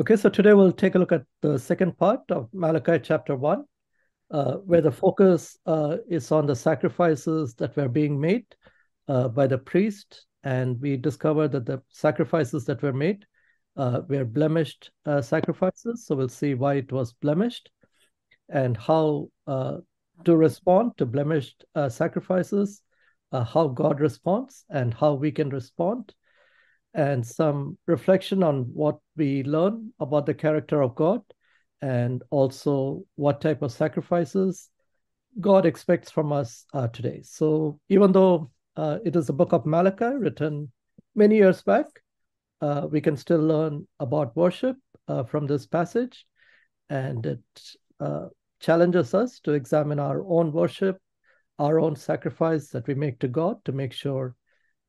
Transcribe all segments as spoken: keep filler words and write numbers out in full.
Okay, so today we'll take a look at the second part of Malachi chapter one, uh, where the focus uh, is on the sacrifices that were being made uh, by the priest. And we discover that the sacrifices that were made uh, were blemished uh, sacrifices. So we'll see why it was blemished and how uh, to respond to blemished uh, sacrifices, uh, how God responds and how we can respond, and some reflection on what we learn about the character of God and also what type of sacrifices God expects from us uh, today. So even though uh, it is the book of Malachi written many years back, uh, we can still learn about worship uh, from this passage, and it uh, challenges us to examine our own worship, our own sacrifice that we make to God to make sure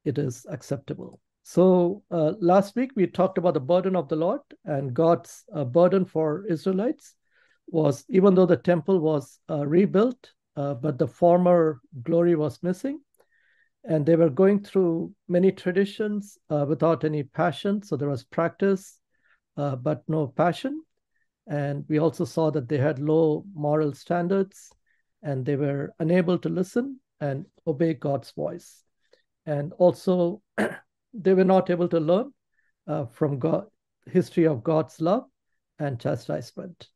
it is acceptable. So uh, last week, we talked about the burden of the Lord, and God's uh, burden for Israelites was, even though the temple was uh, rebuilt, uh, but the former glory was missing, and they were going through many traditions uh, without any passion. So there was practice, uh, but no passion. And we also saw that they had low moral standards, and they were unable to listen and obey God's voice. And also, they were not able to learn uh, from God, history of God's love and chastisement.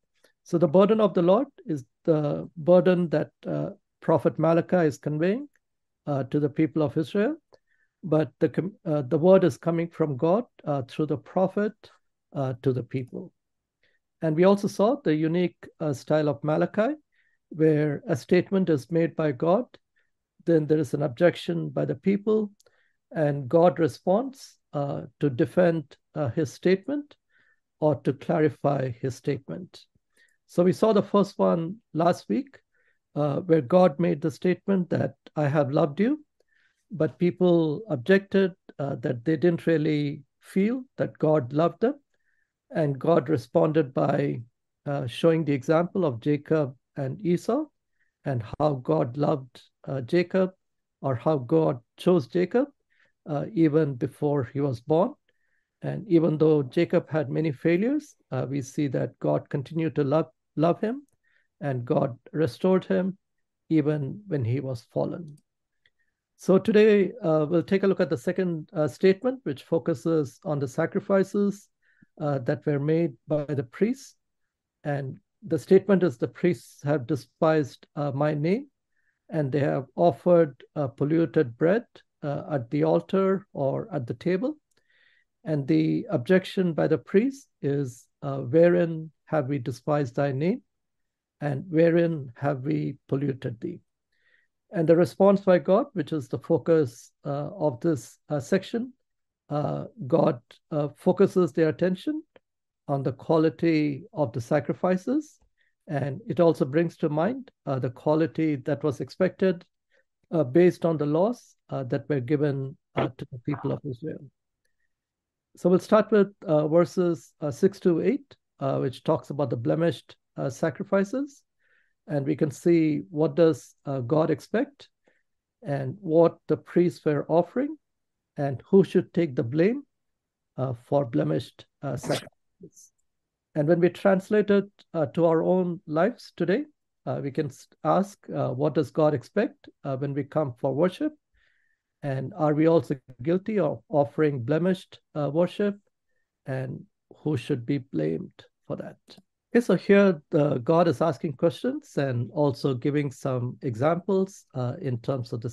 So the burden of the Lord is the burden that uh, Prophet Malachi is conveying uh, to the people of Israel. But the, uh, the word is coming from God uh, through the prophet uh, to the people. And we also saw the unique uh, style of Malachi, where a statement is made by God, then there is an objection by the people, and God responds uh, to defend uh, his statement or to clarify his statement. So we saw the first one last week, uh, where God made the statement that I have loved you, but people objected uh, that they didn't really feel that God loved them. And God responded by uh, showing the example of Jacob and Esau and how God loved uh, Jacob, or how God chose Jacob Uh, even before he was born. And even though Jacob had many failures, uh, we see that God continued to love, love him, and God restored him even when he was fallen. So today uh, we'll take a look at the second uh, statement, which focuses on the sacrifices uh, that were made by the priests. And the statement is, the priests have despised uh, my name, and they have offered uh, polluted bread Uh, at the altar or at the table. And the objection by the priest is, uh, wherein have we despised thy name, and wherein have we polluted thee? And the response by God, which is the focus uh, of this uh, section, uh, God uh, focuses their attention on the quality of the sacrifices, and it also brings to mind uh, the quality that was expected Uh, based on the laws uh, that were given uh, to the people of Israel. So we'll start with uh, verses uh, six to eight, uh, which talks about the blemished uh, sacrifices. And we can see what does uh, God expect, and what the priests were offering, and who should take the blame uh, for blemished uh, sacrifices. And when we translate it uh, to our own lives today, Uh, we can ask, uh, what does God expect uh, when we come for worship? And are we also guilty of offering blemished uh, worship? And who should be blamed for that? Okay, so here the, God is asking questions and also giving some examples uh, in terms of the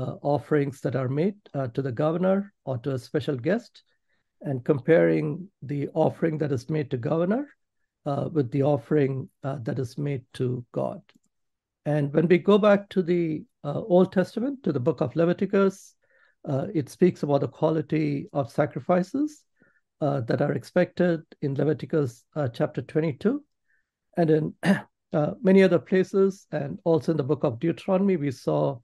uh, offerings that are made uh, to the governor or to a special guest, and comparing the offering that is made to governor Uh, with the offering uh, that is made to God. And when we go back to the uh, Old Testament, to the book of Leviticus, uh, it speaks about the quality of sacrifices uh, that are expected in Leviticus uh, chapter twenty-two. And in uh, many other places, and also in the book of Deuteronomy, we saw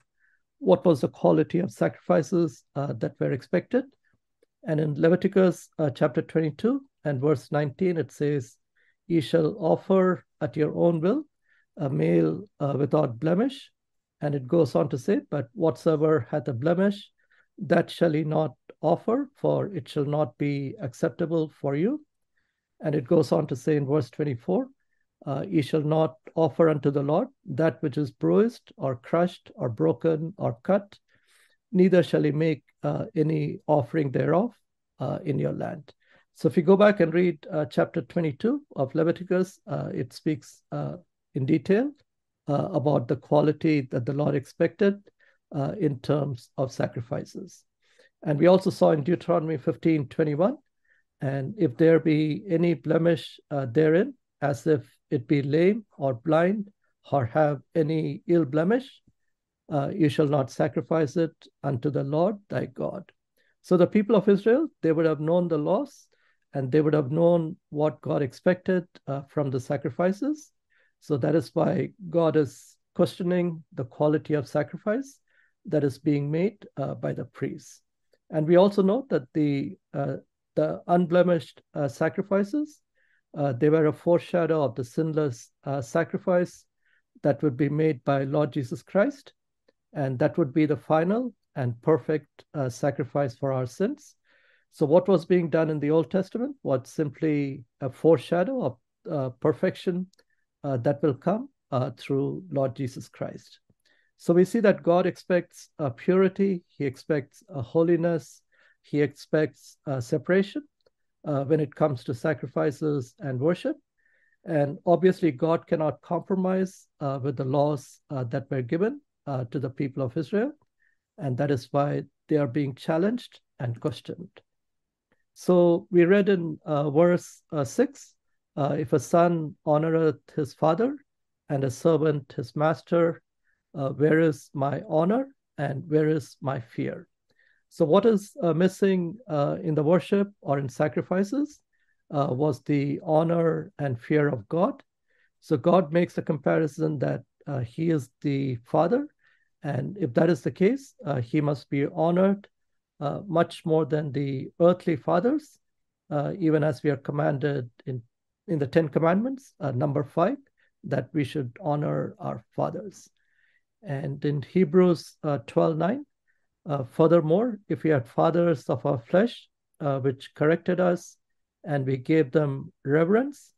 what was the quality of sacrifices uh, that were expected. And in Leviticus uh, chapter twenty-two and verse nineteen, it says, "Ye shall offer at your own will a male uh, without blemish." And it goes on to say, "But whatsoever hath a blemish, that shall ye not offer, for it shall not be acceptable for you. And it goes on to say in verse twenty-four, uh, ye shall not offer unto the Lord that which is bruised or crushed or broken or cut, neither shall he make uh, any offering thereof uh, in your land. So if you go back and read uh, chapter twenty-two of Leviticus, uh, it speaks uh, in detail uh, about the quality that the Lord expected uh, in terms of sacrifices. And we also saw in Deuteronomy fifteen twenty-one, and if there be any blemish uh, therein, as if it be lame or blind or have any ill blemish, uh, you shall not sacrifice it unto the Lord thy God. So the people of Israel, they would have known the laws and they would have known what God expected uh, from the sacrifices. So that is why God is questioning the quality of sacrifice that is being made uh, by the priests. And we also know that the uh, the unblemished uh, sacrifices, uh, they were a foreshadow of the sinless uh, sacrifice that would be made by Lord Jesus Christ. And that would be the final and perfect uh, sacrifice for our sins. So what was being done in the Old Testament was simply a foreshadow of uh, perfection uh, that will come uh, through Lord Jesus Christ. So we see that God expects uh, purity, he expects uh, holiness, he expects uh, separation uh, when it comes to sacrifices and worship. And obviously God cannot compromise uh, with the laws uh, that were given uh, to the people of Israel. And that is why they are being challenged and questioned. So we read in uh, verse uh, six, uh, if a son honoreth his father and a servant his master, uh, where is my honor and where is my fear? So what is uh, missing uh, in the worship or in sacrifices uh, was the honor and fear of God. So God makes a comparison that uh, he is the father. And if that is the case, uh, he must be honored uh, much more than the earthly fathers, uh, even as we are commanded in, in the Ten Commandments, uh, number five, that we should honor our fathers. And in Hebrews uh, twelve nine, uh, furthermore, if we had fathers of our flesh, uh, which corrected us, and we gave them reverence,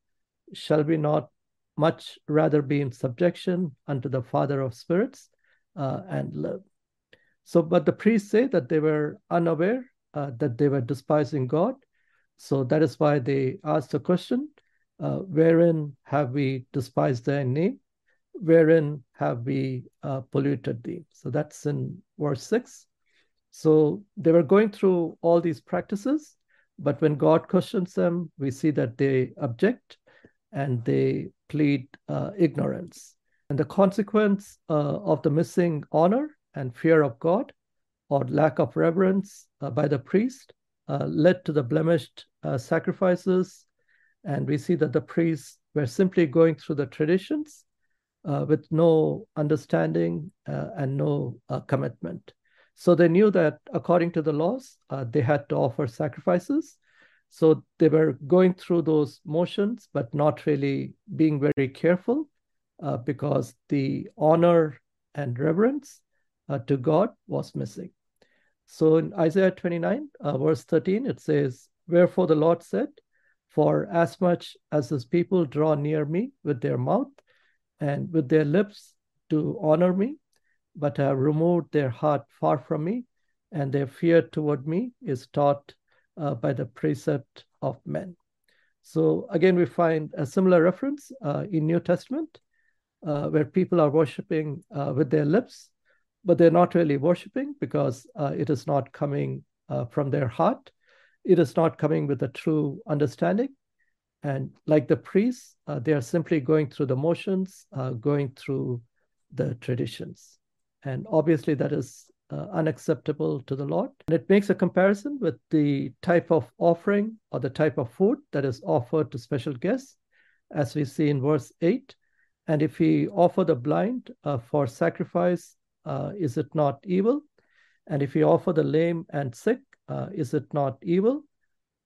shall we not much rather be in subjection unto the Father of spirits, Uh, and live? So, but the priests say that they were unaware, uh, that they were despising God. So that is why they asked the question, uh, wherein have we despised thy name? Wherein have we uh, polluted thee? So that's in verse six. So they were going through all these practices, but when God questions them, we see that they object and they plead uh, ignorance. And the consequence uh, of the missing honor and fear of God, or lack of reverence uh, by the priest, uh, led to the blemished uh, sacrifices. And we see that the priests were simply going through the traditions uh, with no understanding uh, and no uh, commitment. So they knew that according to the laws, uh, they had to offer sacrifices. So they were going through those motions, but not really being very careful. Uh, because the honor and reverence uh, to God was missing. So in Isaiah twenty-nine, uh, verse thirteen, it says, wherefore the Lord said, for as much as his people draw near me with their mouth and with their lips to honor me, but have removed their heart far from me, and their fear toward me is taught uh, by the precept of men. So again, we find a similar reference uh, in New Testament, Uh, where people are worshiping uh, with their lips, but they're not really worshiping because uh, it is not coming uh, from their heart. It is not coming with a true understanding. And like the priests, uh, they are simply going through the motions, uh, going through the traditions. And obviously that is uh, unacceptable to the Lord. And it makes a comparison with the type of offering or the type of food that is offered to special guests, as we see in verse eight. And if we offer the blind uh, for sacrifice, uh, is it not evil? And if we offer the lame and sick, uh, is it not evil?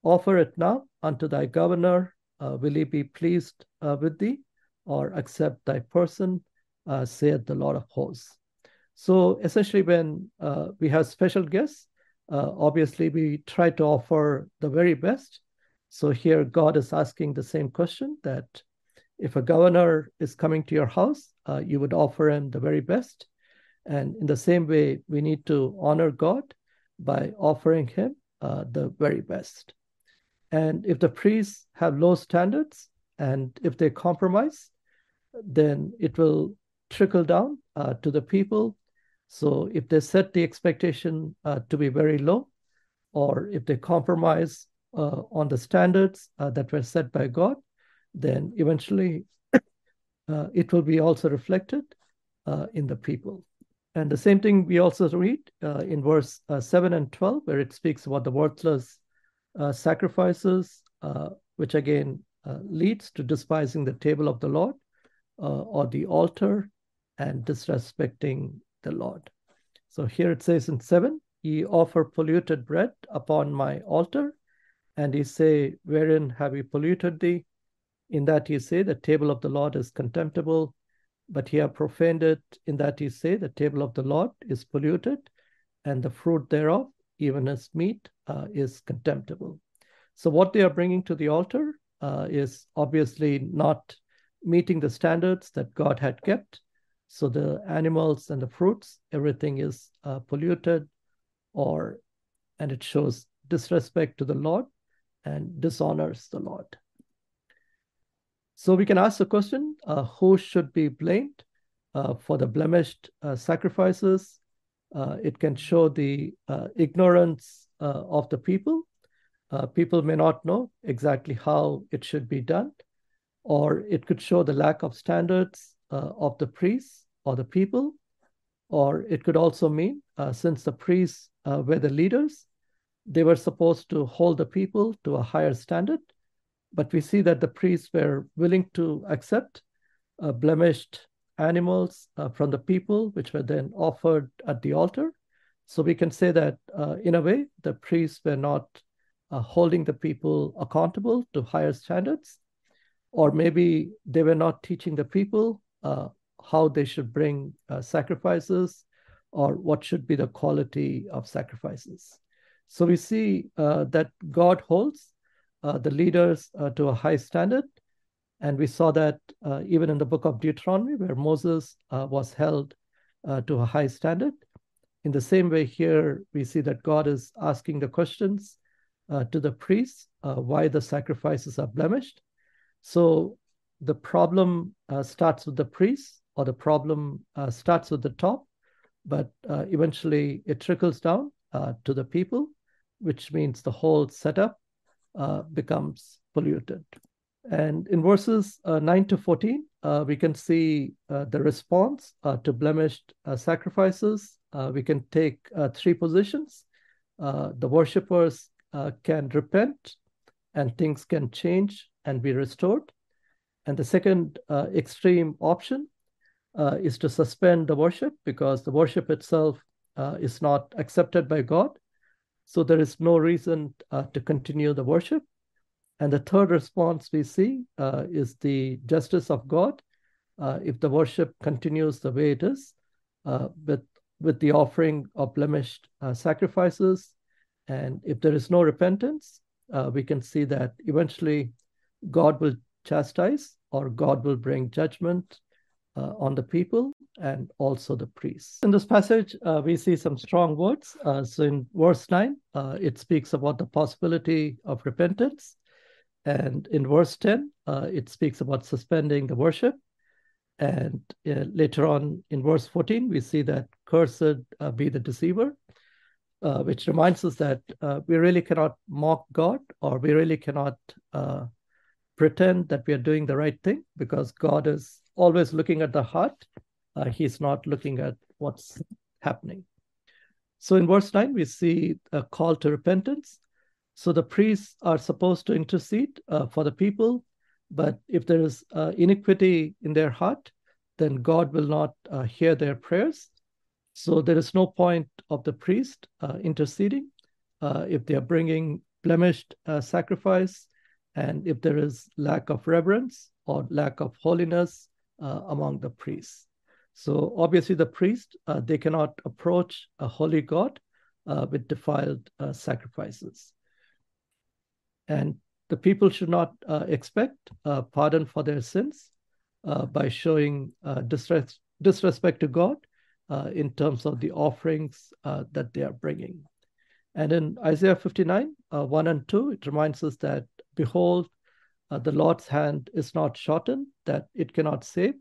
Offer it now unto thy governor. Uh, will he be pleased uh, with thee, or accept thy person, uh, saith the Lord of hosts. So essentially when uh, we have special guests, uh, obviously we try to offer the very best So here God is asking the same question, that if a governor is coming to your house, uh, you would offer him the very best. And in the same way, we need to honor God by offering him uh, the very best. And if the priests have low standards and if they compromise, then it will trickle down uh, to the people. So if they set the expectation uh, to be very low, or if they compromise uh, on the standards uh, that were set by God, then eventually uh, it will be also reflected uh, in the people. And the same thing we also read uh, in verse uh, seven and twelve, where it speaks about the worthless uh, sacrifices, uh, which again uh, leads to despising the table of the Lord uh, or the altar and disrespecting the Lord. So here it says in seven, ye offer polluted bread upon my altar, and ye say, wherein have ye polluted thee? In that ye say, the table of the Lord is contemptible, but ye have profaned it, in that ye say, the table of the Lord is polluted, and the fruit thereof, even as meat, uh, is contemptible. So what they are bringing to the altar uh, is obviously not meeting the standards that God had kept. So the animals and the fruits, everything is uh, polluted, or, and it shows disrespect to the Lord and dishonors the Lord. So we can ask the question, uh, who should be blamed uh, for the blemished uh, sacrifices? Uh, it can show the uh, ignorance uh, of the people. Uh, people may not know exactly how it should be done, or it could show the lack of standards Uh, of the priests or the people, or it could also mean, uh, since the priests uh, were the leaders, they were supposed to hold the people to a higher standard, but we see that the priests were willing to accept uh, blemished animals uh, from the people, which were then offered at the altar. So we can say that, uh, in a way, the priests were not uh, holding the people accountable to higher standards, or maybe they were not teaching the people Uh, how they should bring uh, sacrifices, or what should be the quality of sacrifices. So we see uh, that God holds uh, the leaders uh, to a high standard. And we saw that uh, even in the book of Deuteronomy, where Moses uh, was held uh, to a high standard. In the same way here, we see that God is asking the questions uh, to the priests, uh, why the sacrifices are blemished. So the problem uh, starts with the priests, or the problem uh, starts with the top, but uh, eventually it trickles down uh, to the people, which means the whole setup uh, becomes polluted. And in verses uh, nine to fourteen, uh, we can see uh, the response uh, to blemished uh, sacrifices. Uh, we can take uh, three positions. Uh, the worshippers uh, can repent, and things can change and be restored. And the second uh, extreme option uh, is to suspend the worship, because the worship itself uh, is not accepted by God. So there is no reason uh, to continue the worship. And the third response we see uh, is the justice of God. Uh, if the worship continues the way it is, uh, with, with the offering of blemished uh, sacrifices, and if there is no repentance, uh, we can see that eventually God will chastise, or God will bring judgment uh, on the people and also the priests. In this passage, uh, we see some strong words. Uh, so in verse nine, uh, it speaks about the possibility of repentance. And in verse ten, uh, it speaks about suspending the worship. And uh, later on in verse fourteen, we see that cursed uh, be the deceiver, uh, which reminds us that uh, we really cannot mock God, or we really cannot uh, pretend that we are doing the right thing, because God is always looking at the heart. Uh, he's not looking at what's happening. So in verse nine, we see a call to repentance. So the priests are supposed to intercede uh, for the people, but if there is uh, iniquity in their heart, then God will not uh, hear their prayers. So there is no point of the priest uh, interceding uh, if they are bringing blemished uh, sacrifice, and if there is lack of reverence or lack of holiness uh, among the priests. So obviously the priest, uh, they cannot approach a holy God uh, with defiled uh, sacrifices. And The people should not uh, expect uh, pardon for their sins uh, by showing uh, disres- disrespect to God uh, in terms of the offerings uh, that they are bringing. And in Isaiah fifty-nine, uh, one and two, it reminds us that, behold, uh, the Lord's hand is not shortened, that it cannot save,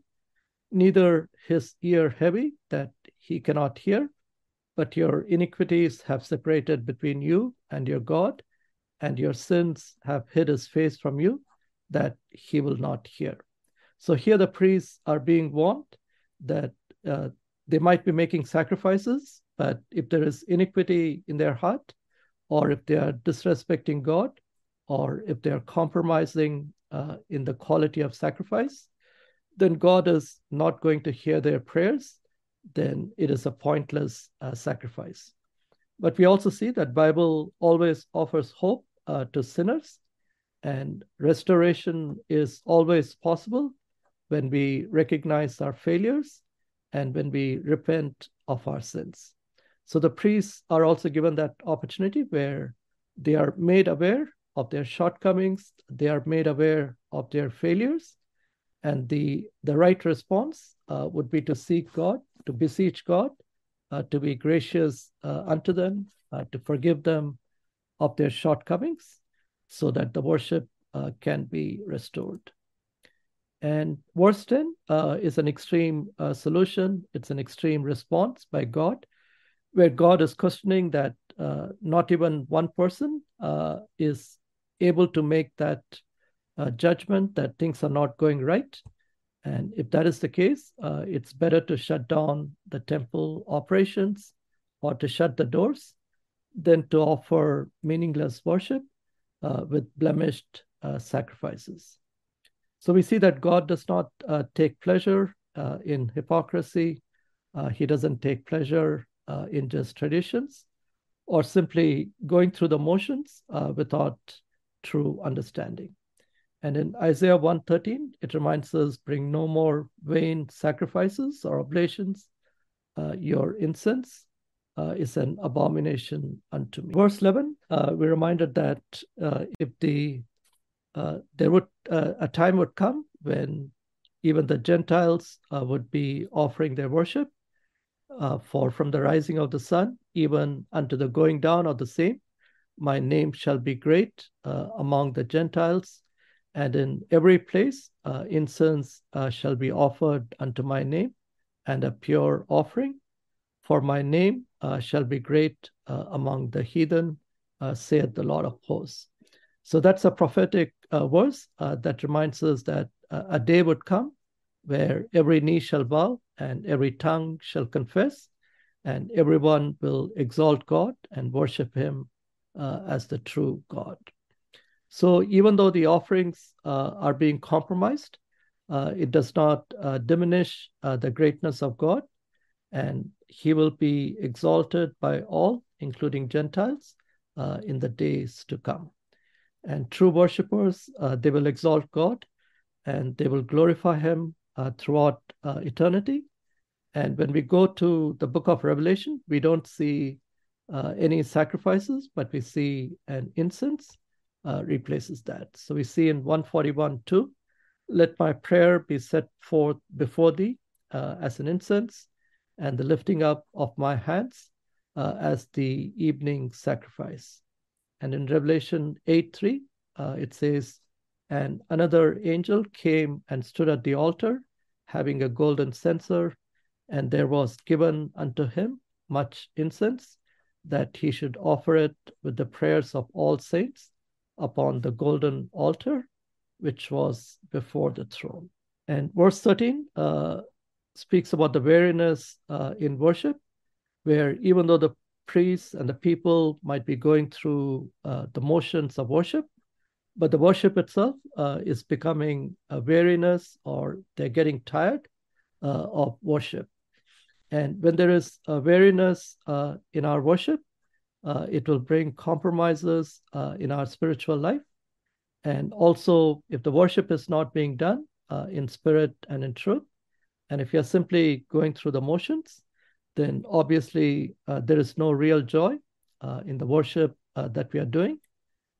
neither his ear heavy, that he cannot hear, but your iniquities have separated between you and your God, and your sins have hid his face from you, that he will not hear. So here the priests are being warned that uh, they might be making sacrifices, but if there is iniquity in their heart, or if they are disrespecting God, or if they are compromising uh, in the quality of sacrifice, then God is not going to hear their prayers. Then it is a pointless uh, sacrifice. But we also see that Bible always offers hope uh, to sinners, and restoration is always possible when we recognize our failures and when we repent of our sins. So the priests are also given that opportunity where they are made aware of their shortcomings, they are made aware of their failures, and the, the right response uh, would be to seek God, to beseech God, uh, to be gracious uh, unto them, uh, to forgive them of their shortcomings so that the worship uh, can be restored. And verse ten uh, is an extreme uh, solution. It's an extreme response by God, where God is questioning that uh, not even one person uh, is able to make that Uh, judgment that things are not going right. And if that is the case, uh, it's better to shut down the temple operations or to shut the doors than to offer meaningless worship uh, with blemished uh, sacrifices. So we see that God does not uh, take pleasure uh, in hypocrisy. Uh, he doesn't take pleasure uh, in just traditions or simply going through the motions uh, without true understanding. And in Isaiah one thirteen, it reminds us, bring no more vain sacrifices or oblations. Uh, your incense uh, is an abomination unto me. Verse eleven, uh, we're reminded that uh, if the uh, there would uh, a time would come when even the Gentiles uh, would be offering their worship, uh, for from the rising of the sun even unto the going down of the same, my name shall be great uh, among the Gentiles. And in every place, uh, incense uh, shall be offered unto my name, and a pure offering. For my name uh, shall be great uh, among the heathen, uh, saith the Lord of hosts. So that's a prophetic uh, verse uh, that reminds us that uh, a day would come where every knee shall bow, and every tongue shall confess, and everyone will exalt God and worship him uh, as the true God. So even though the offerings uh, are being compromised, uh, it does not uh, diminish uh, the greatness of God, and he will be exalted by all, including Gentiles, uh, in the days to come. And true worshipers, uh, they will exalt God, and they will glorify him uh, throughout uh, eternity. And when we go to the book of Revelation, we don't see uh, any sacrifices, but we see an incense. Uh, replaces that. So we see in one forty-one two, let my prayer be set forth before thee uh, as an incense, and the lifting up of my hands uh, as the evening sacrifice. And in Revelation eight three, uh, it says, and another angel came and stood at the altar, having a golden censer, and there was given unto him much incense, that he should offer it with the prayers of all saints upon the golden altar, which was before the throne. And verse thirteen uh, speaks about the wariness uh, in worship, where even though the priests and the people might be going through uh, the motions of worship, but the worship itself uh, is becoming a wariness, or they're getting tired uh, of worship. And when there is a wariness uh, in our worship, Uh, it will bring compromises uh, in our spiritual life. And also, if the worship is not being done uh, in spirit and in truth, and if you're simply going through the motions, then obviously uh, there is no real joy uh, in the worship uh, that we are doing.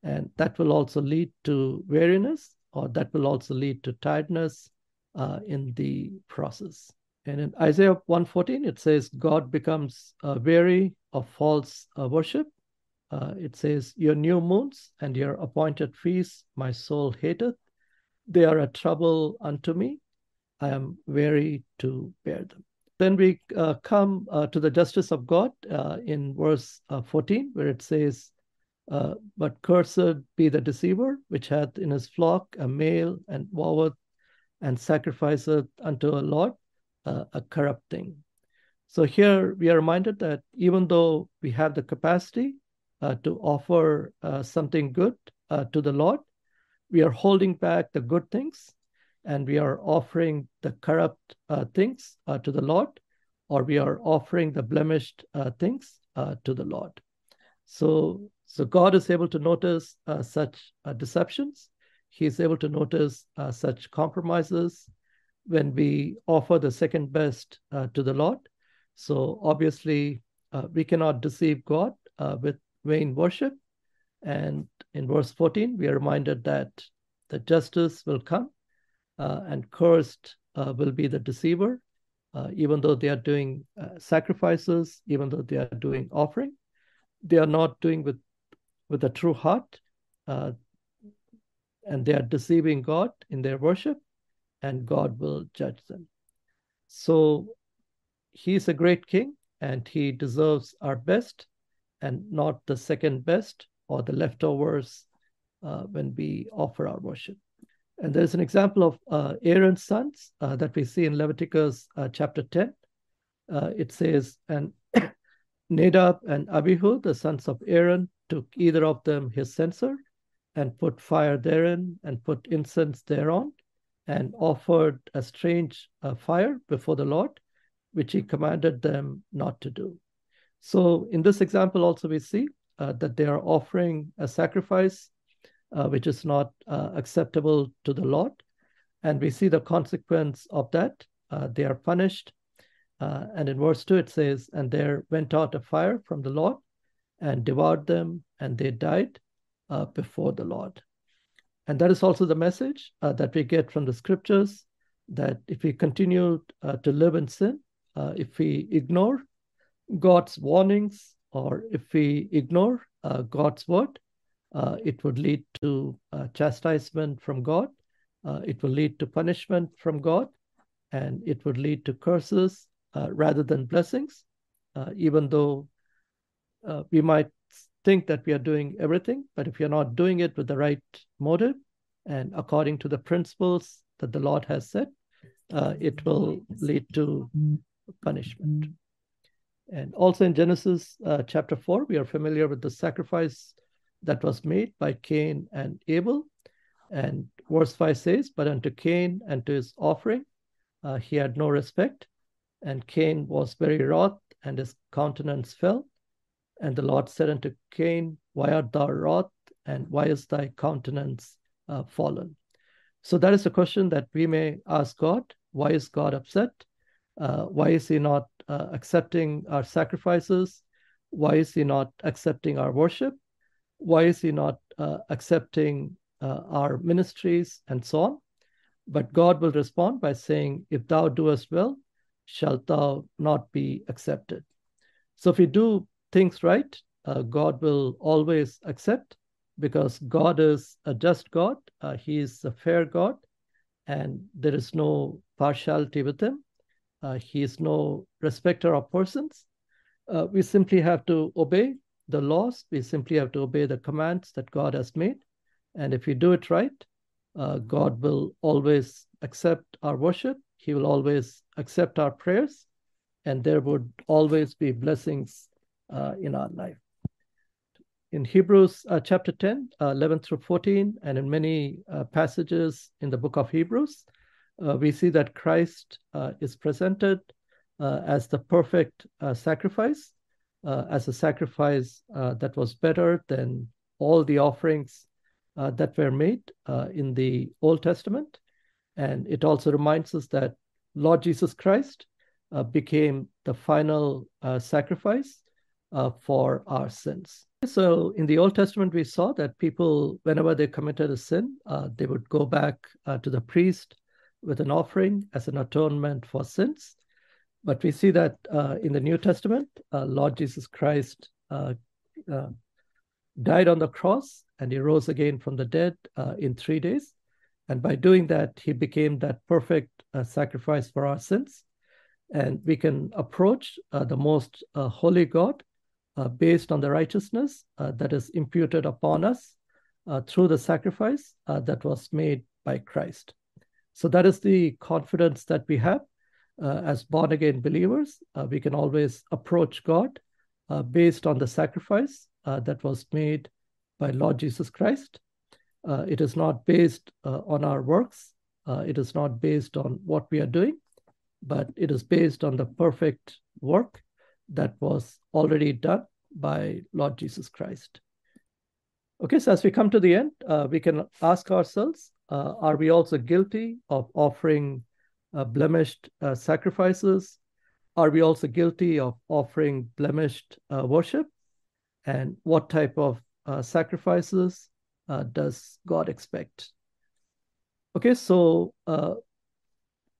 And that will also lead to weariness, or that will also lead to tiredness uh, in the process. And in Isaiah one fourteen, it says, God becomes uh, weary of false uh, worship. Uh, it says, your new moons and your appointed feasts my soul hateth. They are a trouble unto me. I am weary to bear them. Then we uh, come uh, to the justice of God uh, in verse uh, fourteen, where it says, uh, but cursed be the deceiver, which hath in his flock a male, and voweth, and sacrificeth unto a Lord uh, a corrupt thing. So here we are reminded that even though we have the capacity uh, to offer uh, something good uh, to the Lord, we are holding back the good things, and we are offering the corrupt uh, things uh, to the Lord, or we are offering the blemished uh, things uh, to the Lord. So, so God is able to notice uh, such uh, deceptions. He is able to notice uh, such compromises when we offer the second best uh, to the Lord. So obviously, uh, we cannot deceive God uh, with vain worship. And in verse fourteen, we are reminded that the justice will come. Uh, and cursed uh, will be the deceiver, uh, even though they are doing uh, sacrifices, even though they are doing offering, they are not doing with with a true heart, uh, and they are deceiving God in their worship, and God will judge them. So he is a great king, and he deserves our best, and not the second best or the leftovers uh, when we offer our worship. And there's an example of uh, Aaron's sons uh, that we see in Leviticus uh, chapter ten. Uh, it says, and Nadab and Abihu, the sons of Aaron, took either of them his censer and put fire therein and put incense thereon and offered a strange uh, fire before the Lord, which he commanded them not to do. So in this example also we see uh, that they are offering a sacrifice Uh, which is not uh, acceptable to the Lord. And we see the consequence of that. Uh, they are punished. Uh, and in verse two, it says, and there went out a fire from the Lord and devoured them, and they died uh, before the Lord. And that is also the message uh, that we get from the scriptures, that if we continue uh, to live in sin, uh, if we ignore God's warnings, or if we ignore uh, God's word, Uh, it would lead to uh, chastisement from God. Uh, it will lead to punishment from God. And it would lead to curses uh, rather than blessings, uh, even though uh, we might think that we are doing everything. But if you're not doing it with the right motive and according to the principles that the Lord has set, uh, it will lead to punishment. And also in Genesis uh, chapter four, we are familiar with the sacrifice that was made by Cain and Abel. And verse five says, but unto Cain and to his offering, uh, he had no respect. And Cain was very wroth, and his countenance fell. And the Lord said unto Cain, why art thou wroth, and why is thy countenance uh, fallen? So that is a question that we may ask God. Why is God upset? Uh, why is he not uh, accepting our sacrifices? Why is he not accepting our worship? Why is he not uh, accepting uh, our ministries and so on? But God will respond by saying, if thou doest well, shalt thou not be accepted. So if we do things right, uh, God will always accept, because God is a just God. Uh, he is a fair God, and there is no partiality with him. Uh, he is no respecter of persons. Uh, we simply have to obey the laws. We simply have to obey the commands that God has made. And if we do it right, uh, God will always accept our worship. He will always accept our prayers. And there would always be blessings uh, in our life. In Hebrews uh, chapter ten, uh, eleven through fourteen, and in many uh, passages in the book of Hebrews, uh, we see that Christ uh, is presented uh, as the perfect uh, sacrifice. Uh, as a sacrifice uh, that was better than all the offerings uh, that were made uh, in the Old Testament. And it also reminds us that Lord Jesus Christ uh, became the final uh, sacrifice uh, for our sins. So in the Old Testament, we saw that people, whenever they committed a sin, uh, they would go back uh, to the priest with an offering as an atonement for sins. But we see that uh, in the New Testament, uh, Lord Jesus Christ uh, uh, died on the cross, and he rose again from the dead uh, in three days. And by doing that, he became that perfect uh, sacrifice for our sins. And we can approach uh, the most uh, holy God uh, based on the righteousness uh, that is imputed upon us uh, through the sacrifice uh, that was made by Christ. So that is the confidence that we have. Uh, as born-again believers, uh, we can always approach God uh, based on the sacrifice uh, that was made by Lord Jesus Christ. Uh, it is not based uh, on our works. Uh, it is not based on what we are doing, but it is based on the perfect work that was already done by Lord Jesus Christ. Okay, so as we come to the end, uh, we can ask ourselves, uh, are we also guilty of offering Uh, blemished uh, sacrifices? Are we also guilty of offering blemished uh, worship? And what type of uh, sacrifices uh, does God expect? Okay, so uh,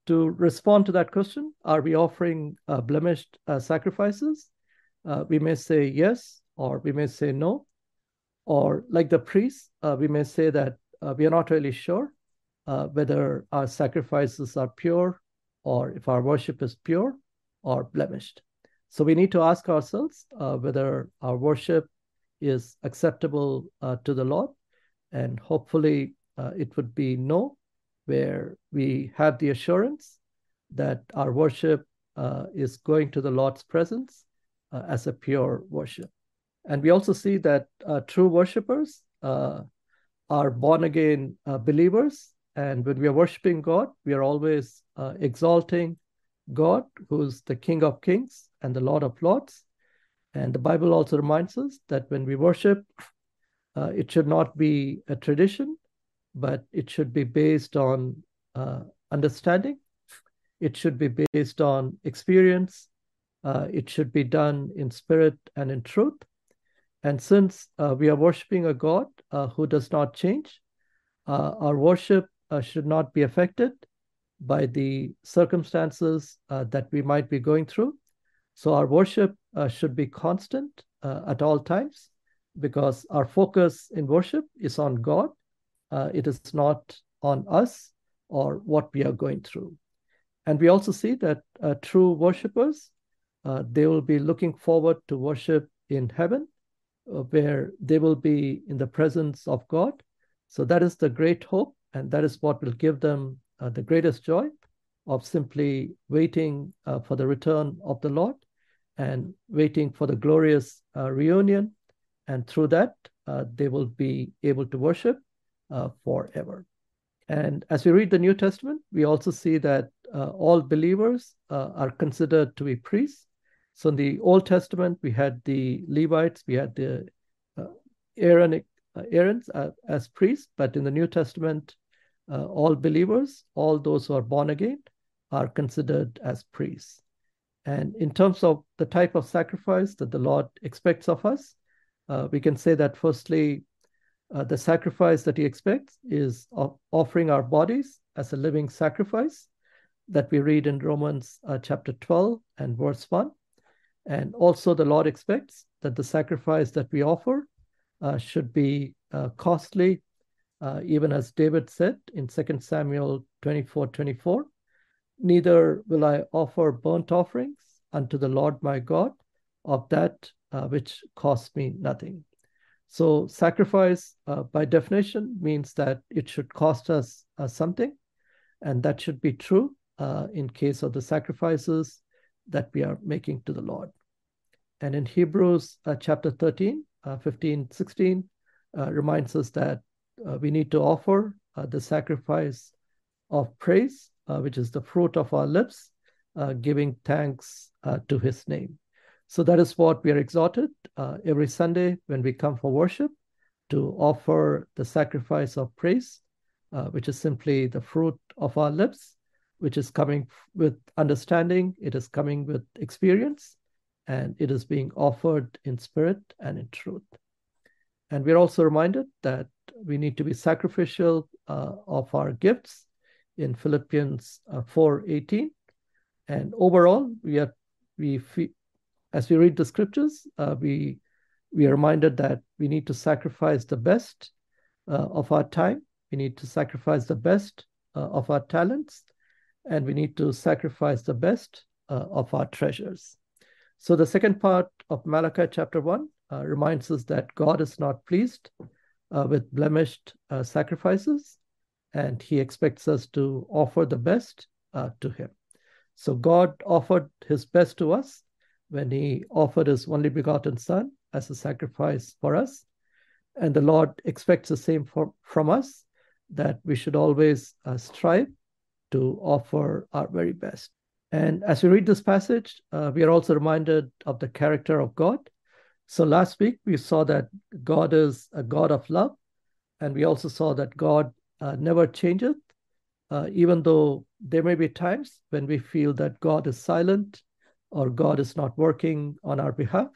to respond to that question, are we offering uh, blemished uh, sacrifices? Uh, we may say yes, or we may say no. Or like the priest, uh, we may say that uh, we are not really sure Uh, whether our sacrifices are pure, or if our worship is pure or blemished. So we need to ask ourselves uh, whether our worship is acceptable uh, to the Lord, and hopefully uh, it would be no, where we have the assurance that our worship uh, is going to the Lord's presence uh, as a pure worship. And we also see that uh, true worshipers uh, are born-again uh, believers. And when we are worshiping God, we are always uh, exalting God, who's the King of Kings and the Lord of Lords. And the Bible also reminds us that when we worship, uh, it should not be a tradition, but it should be based on uh, understanding. It should be based on experience. Uh, it should be done in spirit and in truth. And since uh, we are worshiping a God uh, who does not change, uh, our worship Uh, should not be affected by the circumstances uh, that we might be going through. So our worship uh, should be constant uh, at all times, because our focus in worship is on God. Uh, it is not on us or what we are going through. And we also see that uh, true worshipers, uh, they will be looking forward to worship in heaven, uh, where they will be in the presence of God. So that is the great hope. And that is what will give them uh, the greatest joy of simply waiting uh, for the return of the Lord and waiting for the glorious uh, reunion. And through that, uh, they will be able to worship uh, forever. And as we read the New Testament, we also see that uh, all believers uh, are considered to be priests. So in the Old Testament, we had the Levites, we had the uh, Aaronic, uh, Aaron's uh, as priests, but in the New Testament, Uh, all believers, all those who are born again, are considered as priests. And in terms of the type of sacrifice that the Lord expects of us, uh, we can say that firstly, uh, the sacrifice that he expects is of offering our bodies as a living sacrifice that we read in Romans uh, chapter twelve and verse one. And also the Lord expects that the sacrifice that we offer uh, should be uh, costly. Uh, even as David said in Second Samuel twenty-four twenty-four, neither will I offer burnt offerings unto the Lord my God of that uh, which costs me nothing. So sacrifice uh, by definition means that it should cost us uh, something, and that should be true uh, in case of the sacrifices that we are making to the Lord. And in Hebrews uh, chapter thirteen, uh, fifteen, sixteen uh, reminds us that Uh, we need to offer uh, the sacrifice of praise, uh, which is the fruit of our lips, uh, giving thanks uh, to his name. So that is what we are exhorted uh, every Sunday when we come for worship, to offer the sacrifice of praise, uh, which is simply the fruit of our lips, which is coming with understanding, it is coming with experience, and it is being offered in spirit and in truth. And we're also reminded that we need to be sacrificial uh, of our gifts in Philippians uh, four eighteen. And overall, we are, we as we read the scriptures, uh, we we are reminded that we need to sacrifice the best uh, of our time. We need to sacrifice the best uh, of our talents, and we need to sacrifice the best uh, of our treasures. So the second part of Malachi chapter one uh, reminds us that God is not pleased uh, with blemished uh, sacrifices, and he expects us to offer the best uh, to him. So God offered his best to us when he offered his only begotten son as a sacrifice for us. And the Lord expects the same for, from us, that we should always uh, strive to offer our very best. And as we read this passage, uh, we are also reminded of the character of God. So last week, we saw that God is a God of love. And we also saw that God uh, never changeth, uh, even though there may be times when we feel that God is silent or God is not working on our behalf.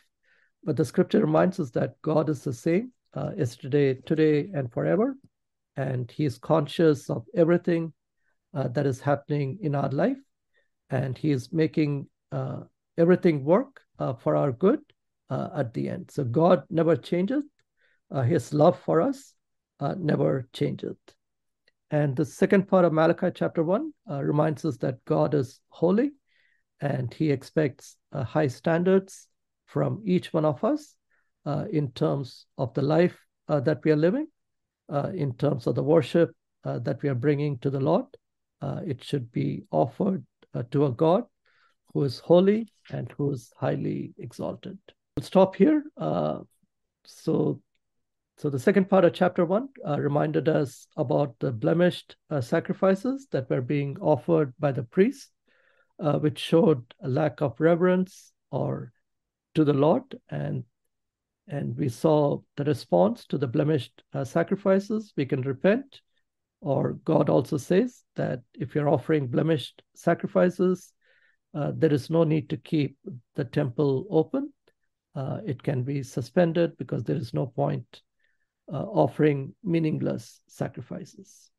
But the scripture reminds us that God is the same uh, yesterday, today, and forever. And he is conscious of everything uh, that is happening in our life. And he is making uh, everything work uh, for our good uh, at the end. So God never changes. Uh, his love for us uh, never changes. And the second part of Malachi chapter one uh, reminds us that God is holy, and he expects uh, high standards from each one of us uh, in terms of the life uh, that we are living, uh, in terms of the worship uh, that we are bringing to the Lord. Uh, it should be offered Uh, to a God who is holy and who is highly exalted. We'll stop here. Uh, so, so the second part of chapter one uh, reminded us about the blemished uh, sacrifices that were being offered by the priests, uh, which showed a lack of reverence or to the Lord. And, and we saw the response to the blemished uh, sacrifices. We can repent. Or God also says that if you're offering blemished sacrifices, uh, there is no need to keep the temple open. Uh, it can be suspended because there is no point uh, offering meaningless sacrifices.